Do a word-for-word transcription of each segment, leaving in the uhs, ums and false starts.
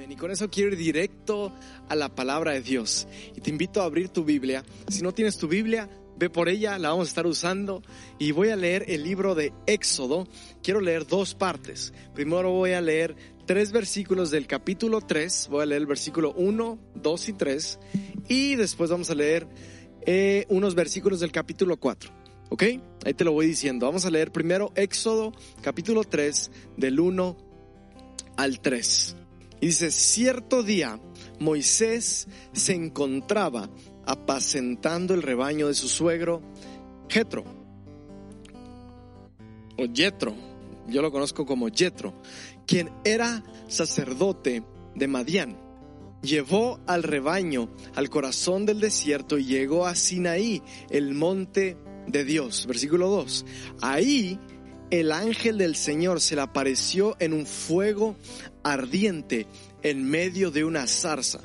Amén. Y con eso quiero ir directo a la palabra de Dios. Y te invito a abrir tu Biblia. Si no tienes tu Biblia, ve por ella, la vamos a estar usando. Y voy a leer el libro de Éxodo. Quiero leer dos partes. Primero voy a leer tres versículos del capítulo tres. Voy a leer el versículo uno, dos y tres. Y después vamos a leer eh, unos versículos del capítulo cuatro. ¿Ok? Ahí te lo voy diciendo. Vamos a leer primero Éxodo, capítulo tres, del uno al tres. Y dice: cierto día Moisés se encontraba apacentando el rebaño de su suegro Jetro, o Jetro, yo lo conozco como Jetro, quien era sacerdote de Madián. Llevó al rebaño al corazón del desierto y llegó a Sinaí, el monte de Dios. Versículo dos. Ahí el ángel del Señor se le apareció en un fuego ardiente en medio de una zarza.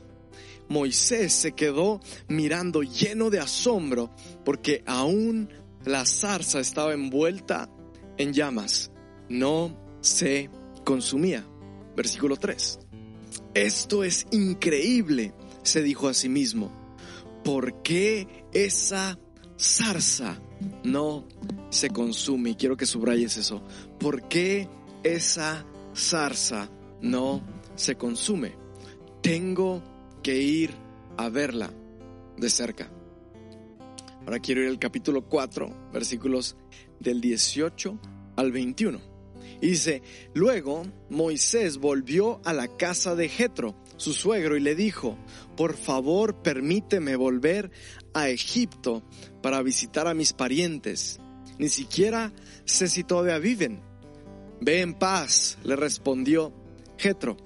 Moisés se quedó mirando lleno de asombro, porque aún la zarza estaba envuelta en llamas, no se consumía. Versículo tres. Esto es increíble, se dijo a sí mismo. ¿Por qué esa zarza no se consume? Y quiero que subrayes eso. ¿Por qué esa zarza no se consume? Tengo que ir a verla de cerca. Ahora quiero ir al capítulo cuatro, versículos del dieciocho al veintiuno. Y dice: luego Moisés volvió a la casa de Jetro, su suegro, y le dijo: por favor, permíteme volver a Egipto para visitar a mis parientes. Ni siquiera sé si todavía viven. Ve en paz, le respondió Jetro.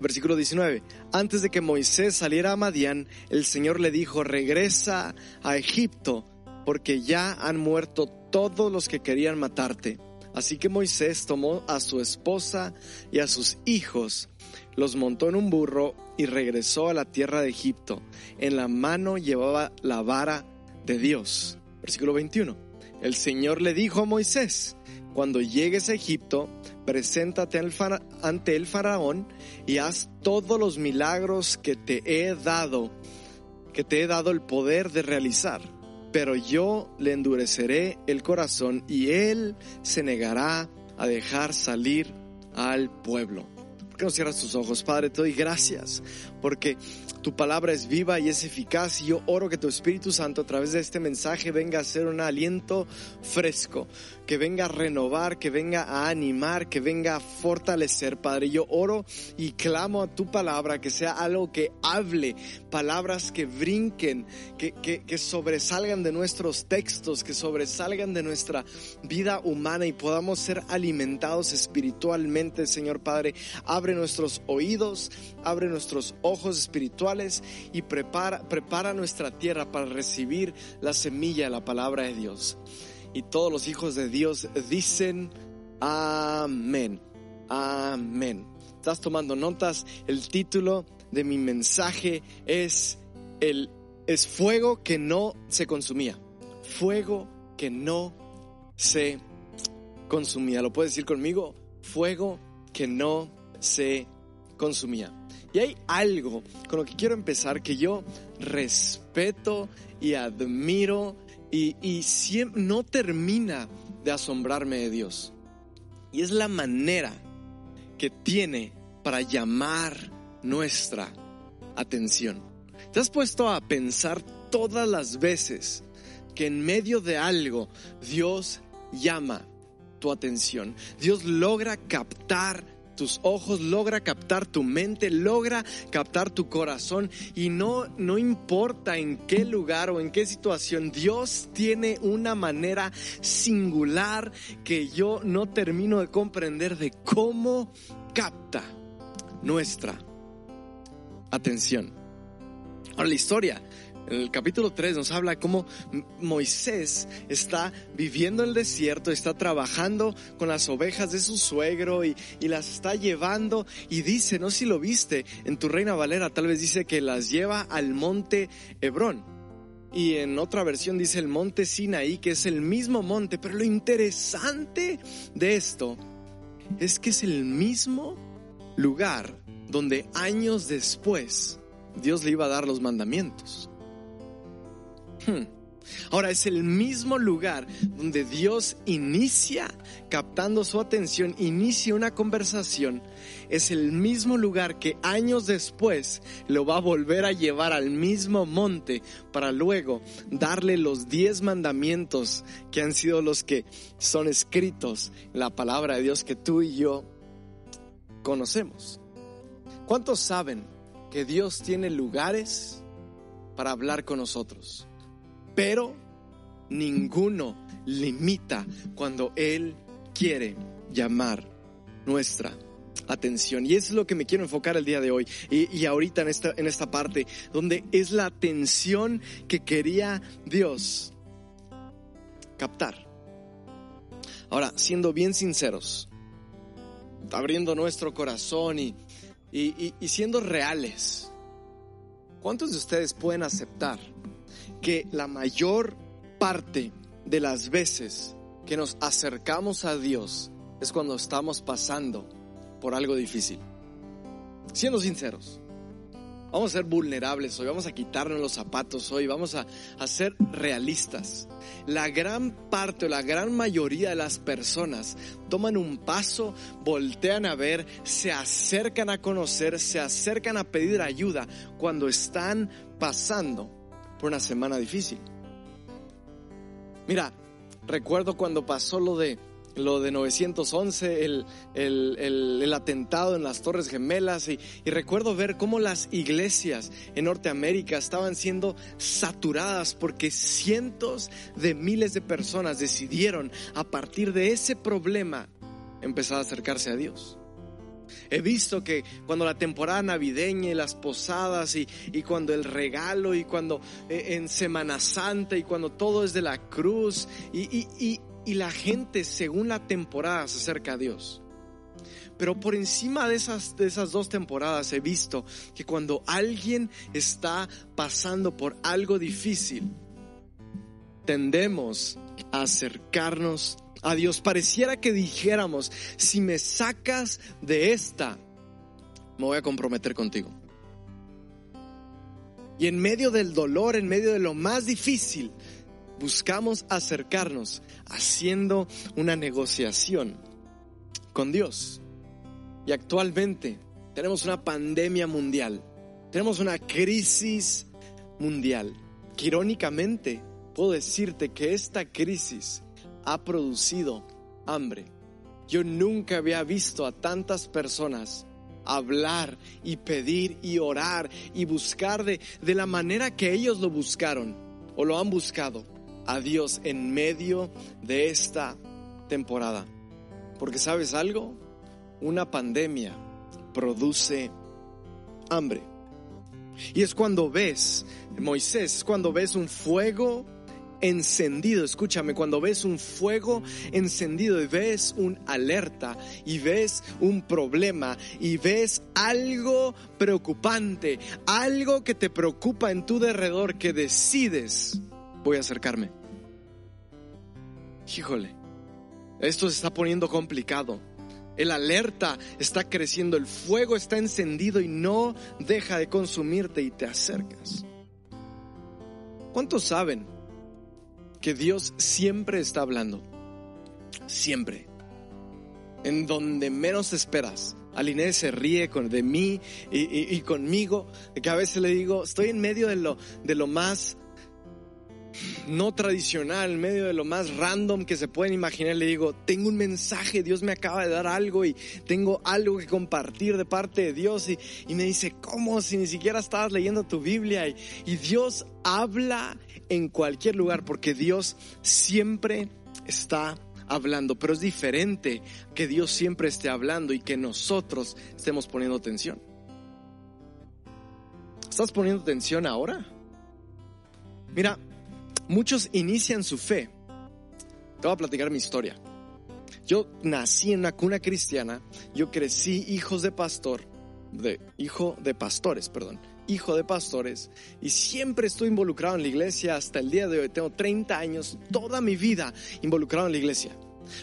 Versículo diecinueve. Antes de que Moisés saliera a Madián, el Señor le dijo: regresa a Egipto, porque ya han muerto todos los que querían matarte. Así que Moisés tomó a su esposa y a sus hijos, los montó en un burro y regresó a la tierra de Egipto. En la mano llevaba la vara de Dios. Versículo veintiuno. El Señor le dijo a Moisés: cuando llegues a Egipto, preséntate ante el faraón y haz todos los milagros que te he dado, que te he dado el poder de realizar. Pero yo le endureceré el corazón y él se negará a dejar salir al pueblo. ¿Por qué no cierras tus ojos? Padre, te doy gracias porque tu palabra es viva y es eficaz, y yo oro que tu Espíritu Santo a través de este mensaje venga a ser un aliento fresco, que venga a renovar, que venga a animar, que venga a fortalecer. Padre, yo oro y clamo a tu palabra, que sea algo que hable, palabras que brinquen, que, que, que sobresalgan de nuestros textos, que sobresalgan de nuestra vida humana y podamos ser alimentados espiritualmente. Señor Padre, abre nuestros oídos, abre nuestros ojos espirituales y prepara, prepara nuestra tierra para recibir la semilla de la palabra de Dios. Y todos los hijos de Dios dicen amén, amén. Estás tomando notas. El título de mi mensaje es, el, es fuego que no se consumía. Fuego que no se consumía. ¿Lo puedes decir conmigo? Fuego que no se consumía. Y hay algo con lo que quiero empezar que yo respeto y admiro y, y siempre, no termina de asombrarme de Dios. Y es la manera que tiene para llamar nuestra atención. ¿Te has puesto a pensar todas las veces que en medio de algo Dios llama tu atención? Dios logra captar tus ojos, logra captar tu mente, logra captar tu corazón, y no, no importa en qué lugar o en qué situación, Dios tiene una manera singular que yo no termino de comprender de cómo capta nuestra atención. Ahora, la historia en el capítulo tres nos habla cómo Moisés está viviendo en el desierto, está trabajando con las ovejas de su suegro y, y las está llevando, y dice, no sé si lo viste, en tu Reina Valera tal vez dice que las lleva al monte Hebrón, y en otra versión dice el monte Sinaí, que es el mismo monte, pero lo interesante de esto es que es el mismo lugar donde años después Dios le iba a dar los mandamientos. Hmm. Ahora es el mismo lugar donde Dios inicia captando su atención, inicia una conversación. Es el mismo lugar que años después lo va a volver a llevar al mismo monte para luego darle los diez mandamientos que han sido los que son escritos en la palabra de Dios que tú y yo conocemos. ¿Cuántos saben que Dios tiene lugares para hablar con nosotros? Pero ninguno limita cuando Él quiere llamar nuestra atención. Y es lo que me quiero enfocar el día de hoy y, y ahorita en esta, en esta parte, donde es la atención que quería Dios captar. Ahora, siendo bien sinceros, abriendo nuestro corazón y, y, y, y siendo reales, ¿cuántos de ustedes pueden aceptar que la mayor parte de las veces que nos acercamos a Dios es cuando estamos pasando por algo difícil? Siendo sinceros, vamos a ser vulnerables hoy, vamos a quitarnos los zapatos hoy, vamos a, a ser realistas. La gran parte o la gran mayoría de las personas toman un paso, voltean a ver, se acercan a conocer, se acercan a pedir ayuda cuando están pasando por una semana difícil. Mira, recuerdo cuando pasó lo de lo de nueve once, el, el, el, el atentado en las Torres Gemelas, y, y recuerdo ver cómo las iglesias en Norteamérica estaban siendo saturadas porque cientos de miles de personas decidieron, a partir de ese problema, empezar a acercarse a Dios. He visto que cuando la temporada navideña y las posadas y, y cuando el regalo y cuando eh, en Semana Santa y cuando todo es de la cruz y, y, y, y la gente según la temporada se acerca a Dios. Pero por encima de esas, de esas dos temporadas he visto que cuando alguien está pasando por algo difícil, tendemos a acercarnos a Dios. A Dios pareciera que dijéramos: si me sacas de esta, me voy a comprometer contigo. Y en medio del dolor, en medio de lo más difícil, buscamos acercarnos haciendo una negociación con Dios. Y actualmente tenemos una pandemia mundial, tenemos una crisis mundial, que irónicamente puedo decirte que esta crisis ha producido hambre. Yo nunca había visto a tantas personas hablar y pedir y orar y buscar de, de la manera que ellos lo buscaron o lo han buscado a Dios en medio de esta temporada. Porque ¿sabes algo? Una pandemia produce hambre. Y es cuando ves, Moisés, es cuando ves un fuego encendido, escúchame, cuando ves un fuego encendido y ves un alerta y ves un problema y ves algo preocupante, algo que te preocupa en tu derredor, que decides: voy a acercarme. Híjole, esto se está poniendo complicado. El alerta está creciendo, el fuego está encendido y no deja de consumirte, y te acercas. ¿Cuántos saben que Dios siempre está hablando? Siempre. En donde menos esperas. Aline se ríe con, de mí y, y, y conmigo, que a veces le digo: estoy en medio de lo, de lo más no tradicional, en medio de lo más random que se pueden imaginar. Le digo: tengo un mensaje, Dios me acaba de dar algo y tengo algo que compartir de parte de Dios. Y, y me dice: ¿cómo? Si ni siquiera estabas leyendo tu Biblia. Y, y Dios habla en cualquier lugar, porque Dios siempre está hablando. Pero es diferente que Dios siempre esté hablando y que nosotros estemos poniendo atención. ¿Estás poniendo atención ahora? Mira, muchos inician su fe. Te voy a platicar mi historia. Yo nací en una cuna cristiana. Yo crecí hijos de pastor, de hijo de pastores, perdón, hijo de pastores. Y siempre estuve involucrado en la iglesia hasta el día de hoy. Tengo treinta años, toda mi vida involucrado en la iglesia.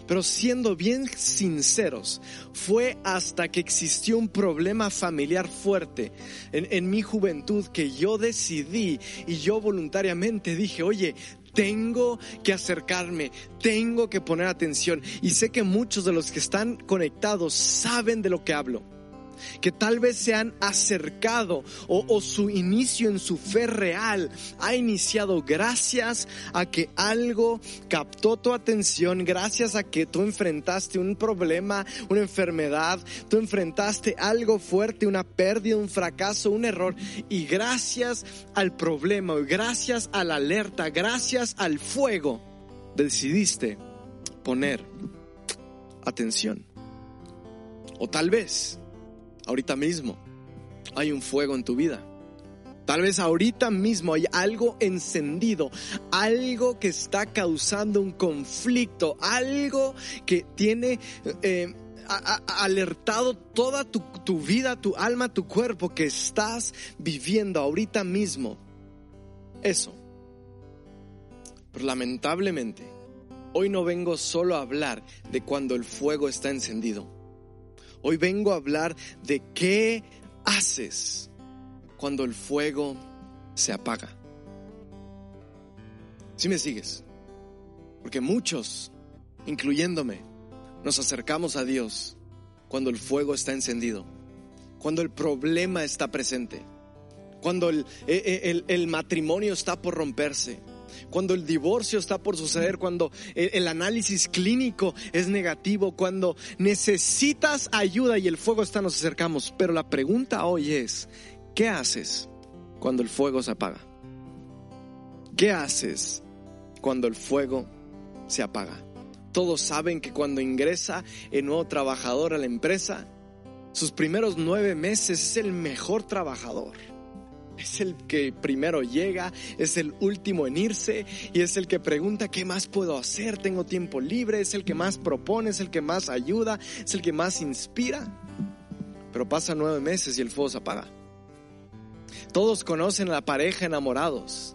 Pero siendo bien sinceros, fue hasta que existió un problema familiar fuerte en, en mi juventud que yo decidí y yo voluntariamente dije, oye, tengo que acercarme, tengo que poner atención. Y sé que muchos de los que están conectados saben de lo que hablo, que tal vez se han acercado o, o su inicio en su fe real ha iniciado gracias a que algo captó tu atención, gracias a que tú enfrentaste un problema, una enfermedad, tú enfrentaste algo fuerte, una pérdida, un fracaso, un error, y gracias al problema, gracias a la alerta, gracias al fuego, decidiste poner atención. O tal vez ahorita mismo hay un fuego en tu vida. Tal vez ahorita mismo hay algo encendido, algo que está causando un conflicto, algo que tiene eh, a, a, alertado toda tu, tu vida, tu alma, tu cuerpo, que estás viviendo ahorita mismo. Eso. Pero lamentablemente, hoy no vengo solo a hablar de cuando el fuego está encendido. Hoy vengo a hablar de qué haces cuando el fuego se apaga. ¿Sí me sigues? Porque muchos, incluyéndome, nos acercamos a Dios cuando el fuego está encendido, cuando el problema está presente, cuando el, el, el matrimonio está por romperse, cuando el divorcio está por suceder, cuando el análisis clínico es negativo, cuando necesitas ayuda y el fuego está, nos acercamos. Pero la pregunta hoy es, ¿qué haces cuando el fuego se apaga? ¿Qué haces cuando el fuego se apaga? Todos saben que cuando ingresa el nuevo trabajador a la empresa, sus primeros nueve meses es el mejor trabajador. Es el que primero llega, es el último en irse y es el que pregunta ¿qué más puedo hacer? Tengo tiempo libre, es el que más propone, es el que más ayuda, es el que más inspira. Pero pasan nueve meses y el fuego se apaga. Todos conocen a la pareja enamorados,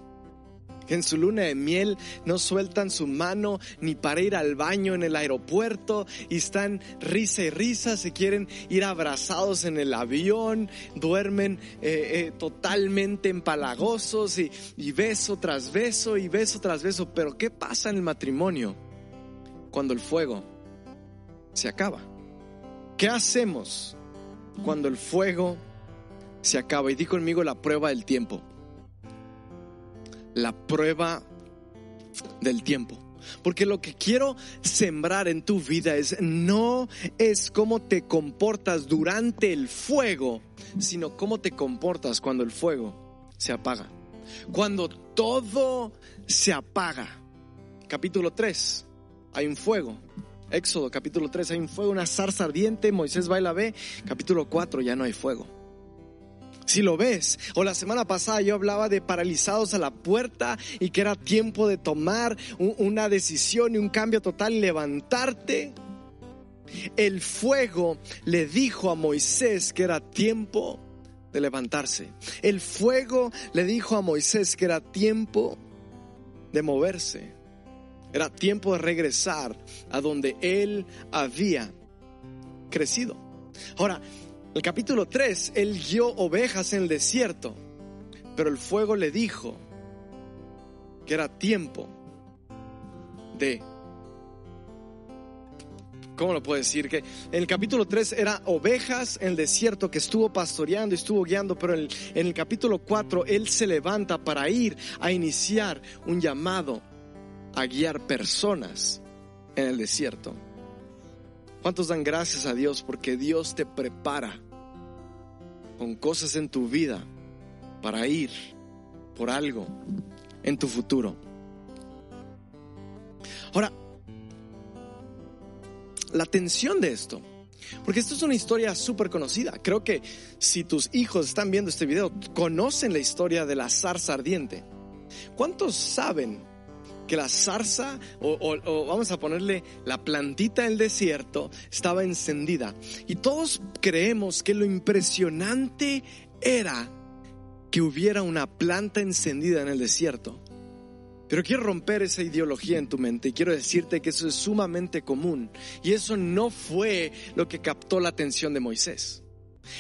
que en su luna de miel no sueltan su mano ni para ir al baño en el aeropuerto y están risa y risa, se quieren ir abrazados en el avión, duermen eh, eh, totalmente empalagosos y, y beso tras beso y beso tras beso. Pero ¿qué pasa en el matrimonio cuando el fuego se acaba? ¿Qué hacemos cuando el fuego se acaba? Y di conmigo la prueba del tiempo. La prueba del tiempo. Porque lo que quiero sembrar en tu vida es no es cómo te comportas durante el fuego, sino cómo te comportas cuando el fuego se apaga. Cuando todo se apaga. Capítulo tres, hay un fuego. Éxodo, capítulo tres, hay un fuego, una zarza ardiente, Moisés va y la ve. Capítulo cuatro, ya no hay fuego. Si lo ves, o la semana pasada yo hablaba de paralizados a la puerta y que era tiempo de tomar una decisión y un cambio total, levantarte. El fuego le dijo a Moisés que era tiempo de levantarse. El fuego le dijo a Moisés que era tiempo de moverse. Era tiempo de regresar a donde él había crecido. Ahora, el capítulo tres, él guió ovejas en el desierto, pero el fuego le dijo que era tiempo de... ¿Cómo lo puedo decir? Que en el capítulo tres era ovejas en el desierto que estuvo pastoreando y estuvo guiando, pero en el, en el capítulo cuatro él se levanta para ir a iniciar un llamado a guiar personas en el desierto. ¿Cuántos dan gracias a Dios? Porque Dios te prepara con cosas en tu vida para ir por algo en tu futuro. Ahora, la atención de esto, porque esto es una historia súper conocida. Creo que si tus hijos están viendo este video, conocen la historia de la zarza ardiente. ¿Cuántos saben que la zarza, o, o, o vamos a ponerle la plantita del desierto, estaba encendida? Y todos creemos que lo impresionante era que hubiera una planta encendida en el desierto. Pero quiero romper esa ideología en tu mente y quiero decirte que eso es sumamente común. Y eso no fue lo que captó la atención de Moisés.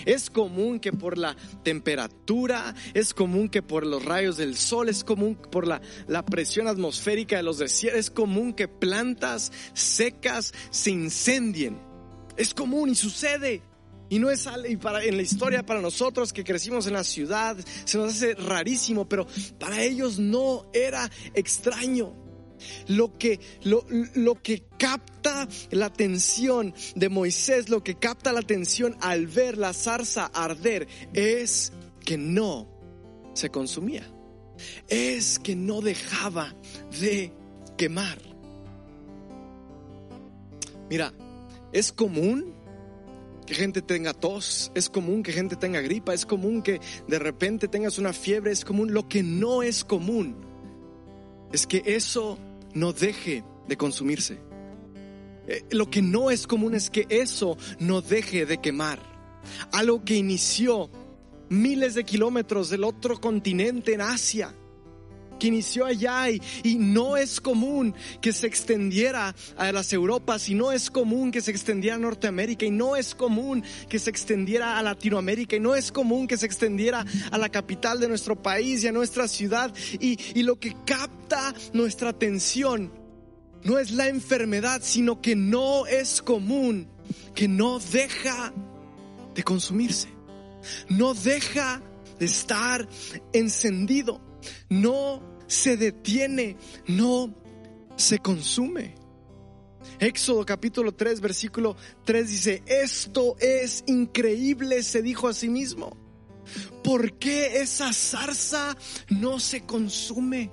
Es común que por la temperatura, es común que por los rayos del sol, es común por la, la presión atmosférica de los desiertos, es común que plantas secas se incendien. Es común y sucede. Y no es y para, en la historia para nosotros que crecimos en la ciudad se nos hace rarísimo, pero para ellos no era extraño. Lo que, lo, lo que capta la atención de Moisés, lo que capta la atención al ver la zarza arder, es que no se consumía, es que no dejaba de quemar. Mira, es común que gente tenga tos, es común que gente tenga gripa, es común que de repente tengas una fiebre, es común. Lo que no es común es que eso no deje de consumirse. Eh, lo que no es común es que eso no deje de quemar. Algo que inició miles de kilómetros del otro continente en Asia, que inició allá y, y no es común que se extendiera a las Europas, y no es común que se extendiera a Norteamérica, y no es común que se extendiera a Latinoamérica, y no es común que se extendiera a la capital de nuestro país y a nuestra ciudad. Y, y lo que capta nuestra atención no es la enfermedad, sino que no es común, que no deja de consumirse, no deja de estar encendido, no se detiene, no se consume. Éxodo capítulo tres versículo tres dice: esto es increíble, se dijo a sí mismo, ¿por qué esa zarza no se consume?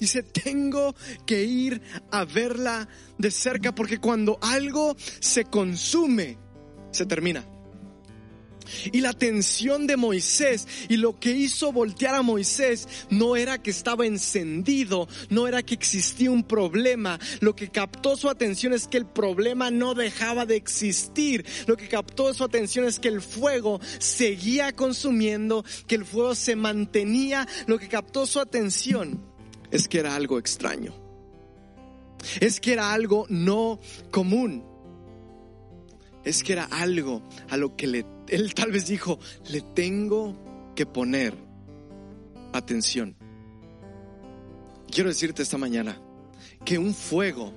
Dice: tengo que ir a verla de cerca, porque cuando algo se consume, se termina. Y la atención de Moisés y lo que hizo voltear a Moisés no era que estaba encendido, no era que existía un problema. Lo que captó su atención es que el problema no dejaba de existir. Lo que captó su atención es que el fuego seguía consumiendo, que el fuego se mantenía. Lo que captó su atención es que era algo extraño, es que era algo no común, es que era algo a lo que le, él tal vez dijo, le tengo que poner atención. Quiero decirte esta mañana que un fuego,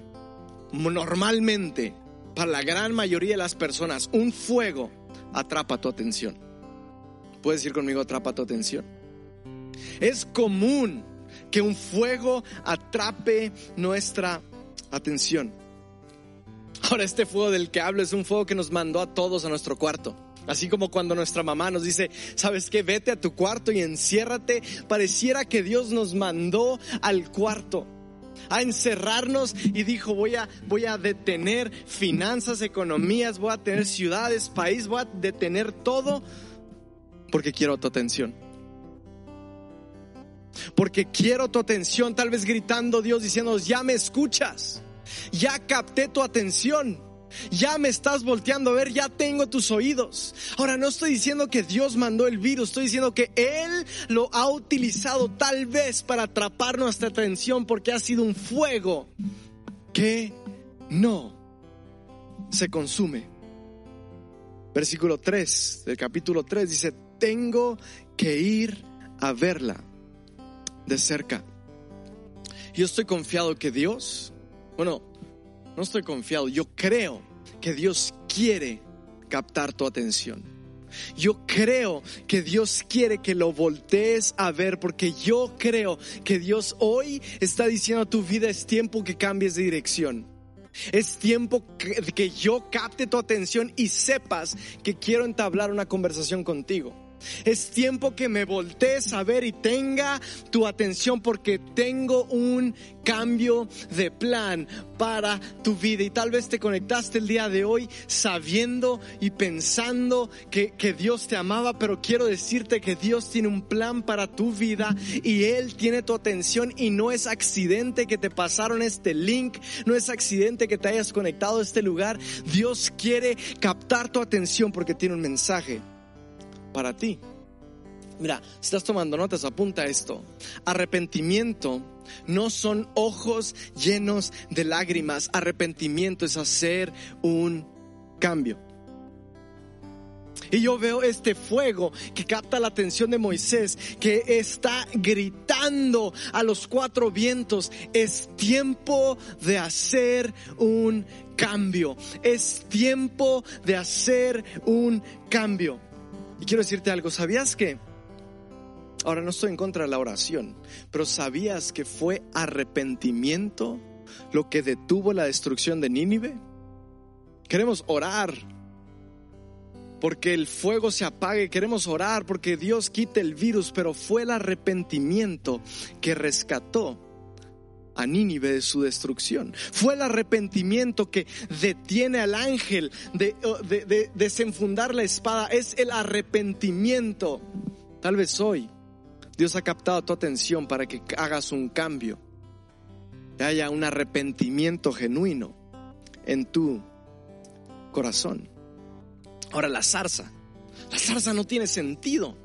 normalmente, para la gran mayoría de las personas, un fuego atrapa tu atención. ¿Puedes decir conmigo, atrapa tu atención? Es común que un fuego atrape nuestra atención. Ahora, este fuego del que hablo es un fuego que nos mandó a todos a nuestro cuarto. Así como cuando nuestra mamá nos dice, ¿sabes qué? Vete a tu cuarto y enciérrate. Pareciera que Dios nos mandó al cuarto a encerrarnos y dijo, voy a, voy a detener finanzas, economías, voy a detener ciudades, país, voy a detener todo porque quiero tu atención. Porque quiero tu atención, tal vez gritando Dios, diciendo, ya me escuchas, ya capté tu atención, ya me estás volteando a ver, ya tengo tus oídos. Ahora, no estoy diciendo que Dios mandó el virus, estoy diciendo que Él lo ha utilizado tal vez para atrapar nuestra atención, porque ha sido un fuego que no se consume. Versículo tres del capítulo tres dice: tengo que ir a verla de cerca. Yo estoy confiado que Dios, bueno, no estoy confiado, yo creo que Dios quiere captar tu atención. Yo creo que Dios quiere que lo voltees a ver, porque yo creo que Dios hoy está diciendo a tu vida, es tiempo que cambies de dirección. Es tiempo que, que yo capte tu atención y sepas que quiero entablar una conversación contigo. Es tiempo que me voltees a ver y tenga tu atención, porque tengo un cambio de plan para tu vida. Y tal vez te conectaste el día de hoy sabiendo y pensando que, que Dios te amaba, pero quiero decirte que Dios tiene un plan para tu vida y Él tiene tu atención, y no es accidente que te pasaron este link, no es accidente que te hayas conectado a este lugar. Dios quiere captar tu atención porque tiene un mensaje para ti. Mira, si estás tomando notas, apunta esto. Arrepentimiento no son ojos llenos de lágrimas. Arrepentimiento es hacer un cambio. Y yo veo este fuego que capta la atención de Moisés, que está gritando a los cuatro vientos: es tiempo de hacer un cambio. Es tiempo de hacer un cambio. Y quiero decirte algo, ¿sabías que? Ahora, no estoy en contra de la oración, pero ¿sabías que fue arrepentimiento lo que detuvo la destrucción de Nínive? Queremos orar porque el fuego se apague, queremos orar porque Dios quite el virus, pero fue el arrepentimiento que rescató a Nínive de su destrucción. Fue el arrepentimiento que detiene al ángel de, de, de desenfundar la espada. Es el arrepentimiento. Tal vez hoy Dios ha captado tu atención para que hagas un cambio, que haya un arrepentimiento genuino en tu corazón. Ahora, la zarza, la zarza no tiene sentido.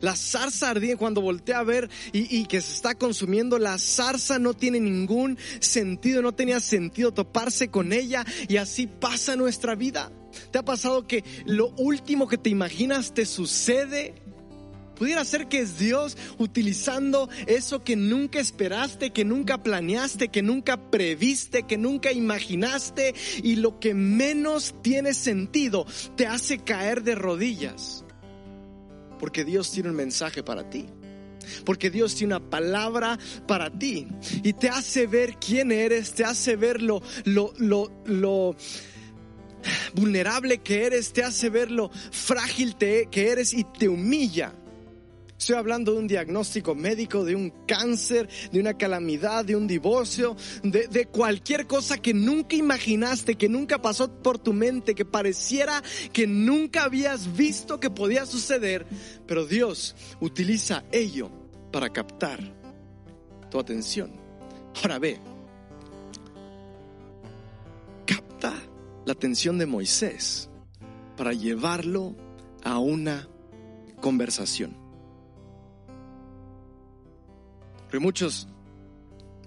La zarza ardiente, cuando voltea a ver y, y que se está consumiendo, la zarza no tiene ningún sentido, no tenía sentido toparse con ella, y así pasa nuestra vida. ¿Te ha pasado que lo último que te imaginas te sucede? Pudiera ser que es Dios utilizando eso que nunca esperaste, que nunca planeaste, que nunca previste, que nunca imaginaste, y lo que menos tiene sentido te hace caer de rodillas. Porque Dios tiene un mensaje para ti, porque Dios tiene una palabra para ti, y te hace ver quién eres, te hace ver lo, lo, lo, lo vulnerable que eres, te hace ver lo frágil te, que eres y te humilla. Estoy hablando de un diagnóstico médico, de un cáncer, de una calamidad, de un divorcio, de, de cualquier cosa que nunca imaginaste, que nunca pasó por tu mente, que pareciera que nunca habías visto que podía suceder. Pero Dios utiliza ello para captar tu atención. Ahora ve, capta la atención de Moisés para llevarlo a una conversación. Porque muchos,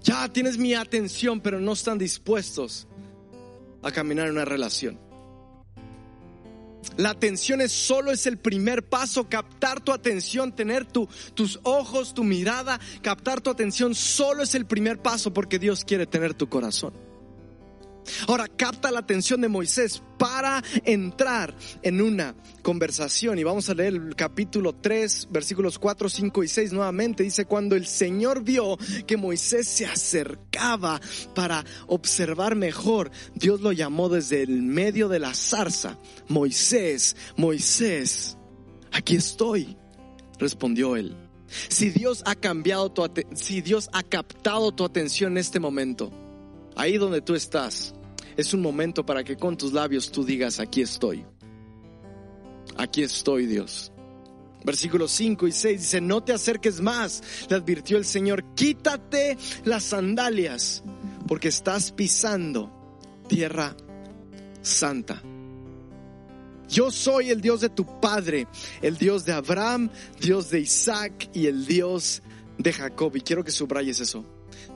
ya tienes mi atención, pero no están dispuestos a caminar en una relación. La atención es solo es el primer paso. Captar tu atención, tener tu, tus ojos, tu mirada, captar tu atención solo es el primer paso, porque Dios quiere tener tu corazón. Ahora, capta la atención de Moisés para entrar en una conversación. Y vamos a leer el capítulo tres, versículos cuatro, cinco y seis nuevamente. Dice: cuando el Señor vio que Moisés se acercaba para observar mejor, Dios lo llamó desde el medio de la zarza: Moisés, Moisés, aquí estoy, respondió él. Si Dios ha cambiado tu aten- si Dios ha captado tu atención en este momento, ahí donde tú estás, es un momento para que con tus labios tú digas: aquí estoy, aquí estoy, Dios. Versículos cinco y seis dice: no te acerques más, le advirtió el Señor, quítate las sandalias, porque estás pisando tierra santa. Yo soy el Dios de tu padre, el Dios de Abraham, Dios de Isaac y el Dios de Jacob. Y quiero que subrayes eso: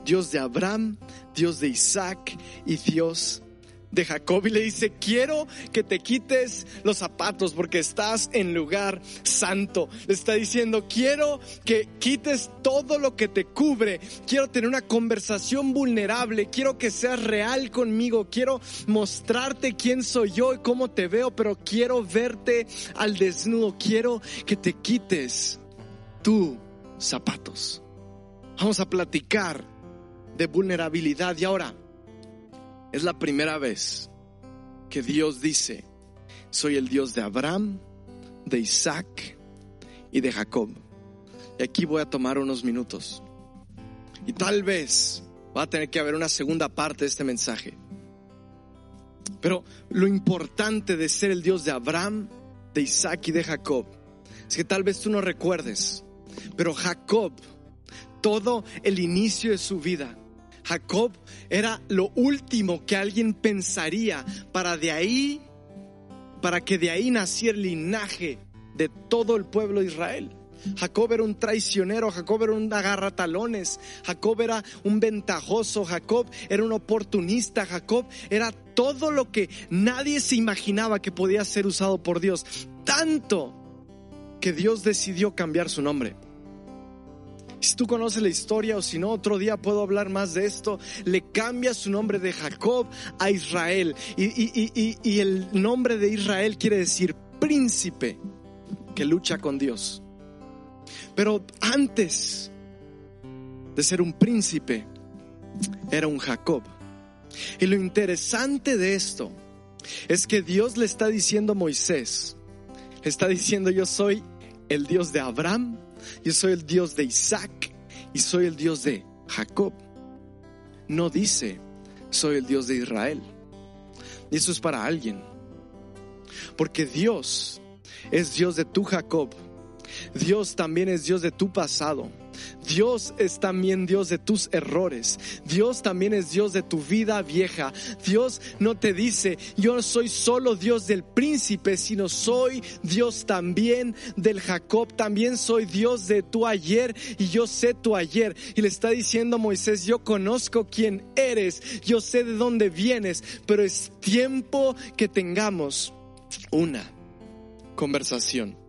Dios de Abraham, Dios de Isaac y Dios de Jacob. Y le dice: quiero que te quites los zapatos porque estás en lugar santo. Le está diciendo: quiero que quites todo lo que te cubre. Quiero tener una conversación vulnerable. Quiero que seas real conmigo. Quiero mostrarte quién soy yo y cómo te veo, pero quiero verte al desnudo. Quiero que te quites tus zapatos. Vamos a platicar de vulnerabilidad. Y ahora, es la primera vez que Dios dice: soy el Dios de Abraham, de Isaac y de Jacob. Y aquí voy a tomar unos minutos, y tal vez va a tener que haber una segunda parte de este mensaje, pero lo importante de ser el Dios de Abraham, de Isaac y de Jacob es que tal vez tú no recuerdes, pero Jacob, todo el inicio de su vida, Jacob era lo último que alguien pensaría para de ahí, para que de ahí naciera el linaje de todo el pueblo de Israel. Jacob era un traicionero, Jacob era un agarratalones, Jacob era un ventajoso, Jacob era un oportunista, Jacob era todo lo que nadie se imaginaba que podía ser usado por Dios, tanto que Dios decidió cambiar su nombre. Si tú conoces la historia, o si no, otro día puedo hablar más de esto. Le cambia su nombre de Jacob a Israel. Y, y, y, y el nombre de Israel quiere decir príncipe que lucha con Dios. Pero antes de ser un príncipe, era un Jacob. Y lo interesante de esto es que Dios le está diciendo a Moisés, le está diciendo: yo soy el Dios de Abraham, yo soy el Dios de Isaac y soy el Dios de Jacob. No dice: soy el Dios de Israel. Y eso es para alguien, porque Dios es Dios de tu Jacob, Dios también es Dios de tu pasado, Dios es también Dios de tus errores, Dios también es Dios de tu vida vieja. Dios no te dice: yo soy solo Dios del príncipe, sino soy Dios también del Jacob, también soy Dios de tu ayer y yo sé tu ayer. Y le está diciendo a Moisés: yo conozco quién eres, yo sé de dónde vienes, pero es tiempo que tengamos una conversación.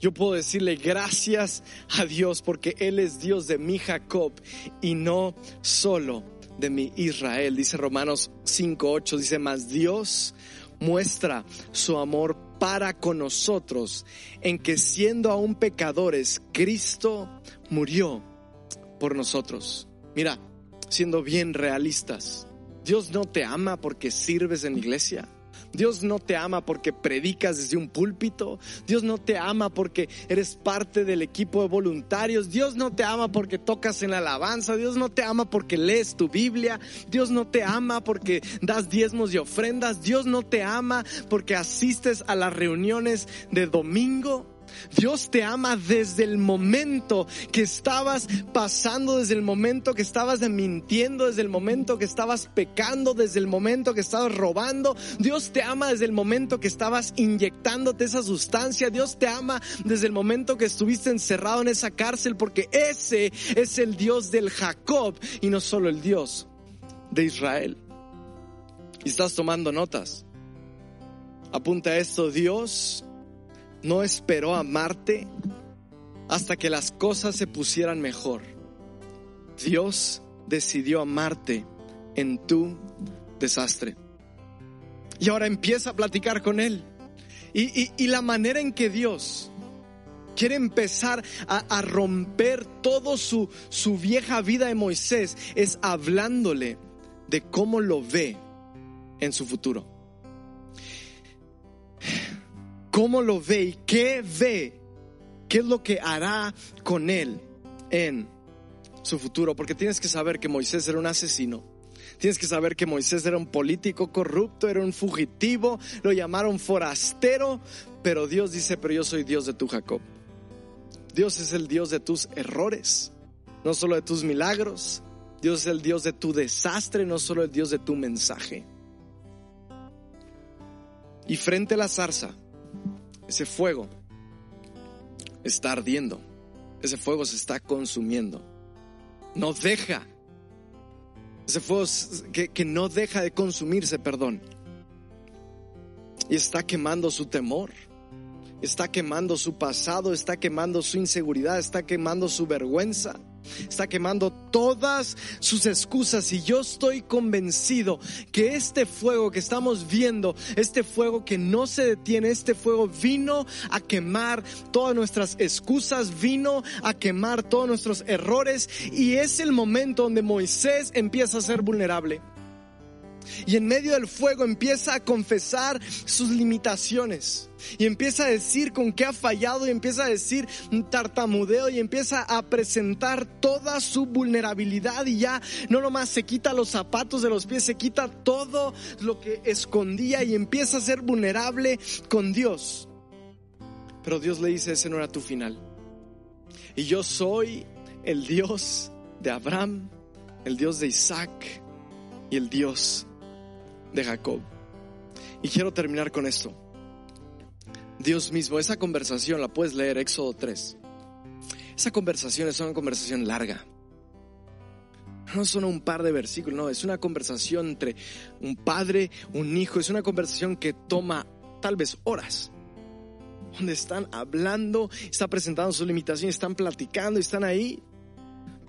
Yo puedo decirle gracias a Dios porque Él es Dios de mi Jacob y no solo de mi Israel. Dice Romanos cinco ocho, dice: mas Dios muestra su amor para con nosotros en que, siendo aún pecadores, Cristo murió por nosotros. Mira, siendo bien realistas, Dios no te ama porque sirves en la iglesia. Dios no te ama porque predicas desde un púlpito. Dios no te ama porque eres parte del equipo de voluntarios. Dios no te ama porque tocas en la alabanza. Dios no te ama porque lees tu Biblia. Dios no te ama porque das diezmos y ofrendas. Dios no te ama porque asistes a las reuniones de domingo. Dios te ama desde el momento que estabas pasando, desde el momento que estabas mintiendo, desde el momento que estabas pecando, desde el momento que estabas robando. Dios te ama desde el momento que estabas inyectándote esa sustancia. Dios te ama desde el momento que estuviste encerrado en esa cárcel, porque ese es el Dios del Jacob y no solo el Dios de Israel. Y estás tomando notas. Apunta esto: Dios no esperó amarte hasta que las cosas se pusieran mejor. Dios decidió amarte en tu desastre. Y ahora empieza a platicar con Él. Y, y, y la manera en que Dios quiere empezar a, a romper toda su, su vieja vida de Moisés es hablándole de cómo lo ve en su futuro. ¿Cómo lo ve y qué ve? ¿Qué es lo que hará con él en su futuro? Porque tienes que saber que Moisés era un asesino. Tienes que saber que Moisés era un político corrupto, era un fugitivo, lo llamaron forastero. Pero Dios dice: pero yo soy Dios de tu Jacob. Dios es el Dios de tus errores, no solo de tus milagros. Dios es el Dios de tu desastre, no solo el Dios de tu mensaje. Y frente a la zarza, ese fuego está ardiendo, ese fuego se está consumiendo. No deja, ese fuego que, que no deja de consumirse, perdón. Y está quemando su temor, está quemando su pasado, está quemando su inseguridad, está quemando su vergüenza, está quemando todas sus excusas. Y yo estoy convencido que este fuego que estamos viendo, este fuego que no se detiene, este fuego vino a quemar todas nuestras excusas, vino a quemar todos nuestros errores. Y es el momento donde Moisés empieza a ser vulnerable. Y en medio del fuego empieza a confesar sus limitaciones. Y empieza a decir con qué ha fallado, y empieza a decir tartamudeo, y empieza a presentar toda su vulnerabilidad. Y ya no nomás se quita los zapatos de los pies, se quita todo lo que escondía y empieza a ser vulnerable con Dios. Pero Dios le dice: ese no era tu final. Y yo soy el Dios de Abraham, el Dios de Isaac y el Dios de Jacob. Y quiero terminar con esto. Dios mismo, esa conversación la puedes leer, Éxodo tres. Esa conversación es una conversación larga. No son un par de versículos, no, es una conversación entre un padre, un hijo. Es una conversación que toma tal vez horas, donde están hablando, están presentando sus limitaciones, están platicando, están ahí.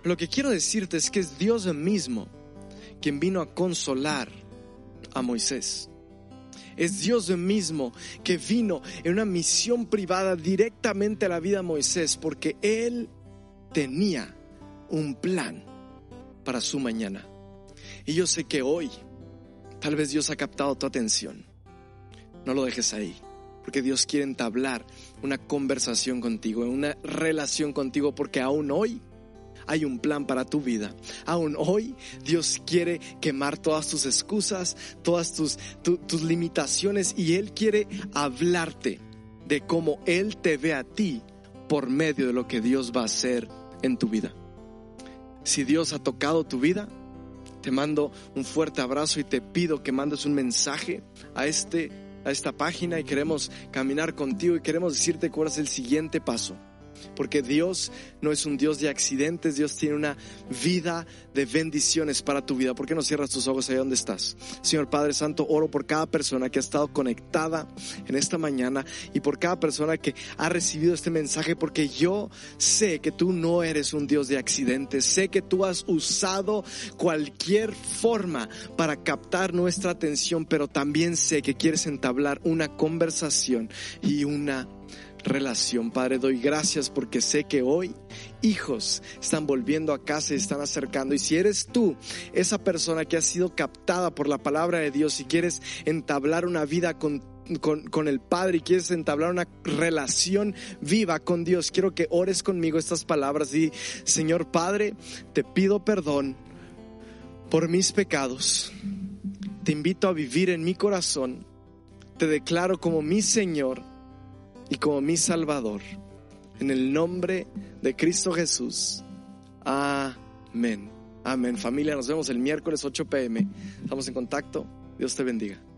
Lo que quiero decirte es que es Dios mismo quien vino a consolar a Moisés. Es Dios mismo que vino en una misión privada directamente a la vida de Moisés, porque Él tenía un plan para su mañana. Y yo sé que hoy tal vez Dios ha captado tu atención. No lo dejes ahí, porque Dios quiere entablar una conversación contigo, una relación contigo, porque aún hoy hay un plan para tu vida. Aún hoy Dios quiere quemar todas tus excusas, todas tus, tu, tus limitaciones, y Él quiere hablarte de cómo Él te ve a ti por medio de lo que Dios va a hacer en tu vida. Si Dios ha tocado tu vida, te mando un fuerte abrazo y te pido que mandes un mensaje a, este, a esta página, y queremos caminar contigo y queremos decirte cuál es el siguiente paso. Porque Dios no es un Dios de accidentes, Dios tiene una vida de bendiciones para tu vida. ¿Por qué no cierras tus ojos ahí donde estás? Señor Padre Santo, oro por cada persona que ha estado conectada en esta mañana y por cada persona que ha recibido este mensaje, porque yo sé que tú no eres un Dios de accidentes. Sé que tú has usado cualquier forma para captar nuestra atención, pero también sé que quieres entablar una conversación y una relación. Padre, doy gracias porque sé que hoy hijos están volviendo a casa y están acercando. Y si eres tú esa persona que ha sido captada por la palabra de Dios y quieres entablar una vida con Con, con el Padre y quieres entablar una relación viva con Dios, quiero que ores conmigo estas palabras. Y Señor Padre, te pido perdón por mis pecados, te invito a vivir en mi corazón, te declaro como mi Señor y como mi Salvador, en el nombre de Cristo Jesús. Amén. Amén. Familia, nos vemos el miércoles ocho pm. Estamos en contacto. Dios te bendiga.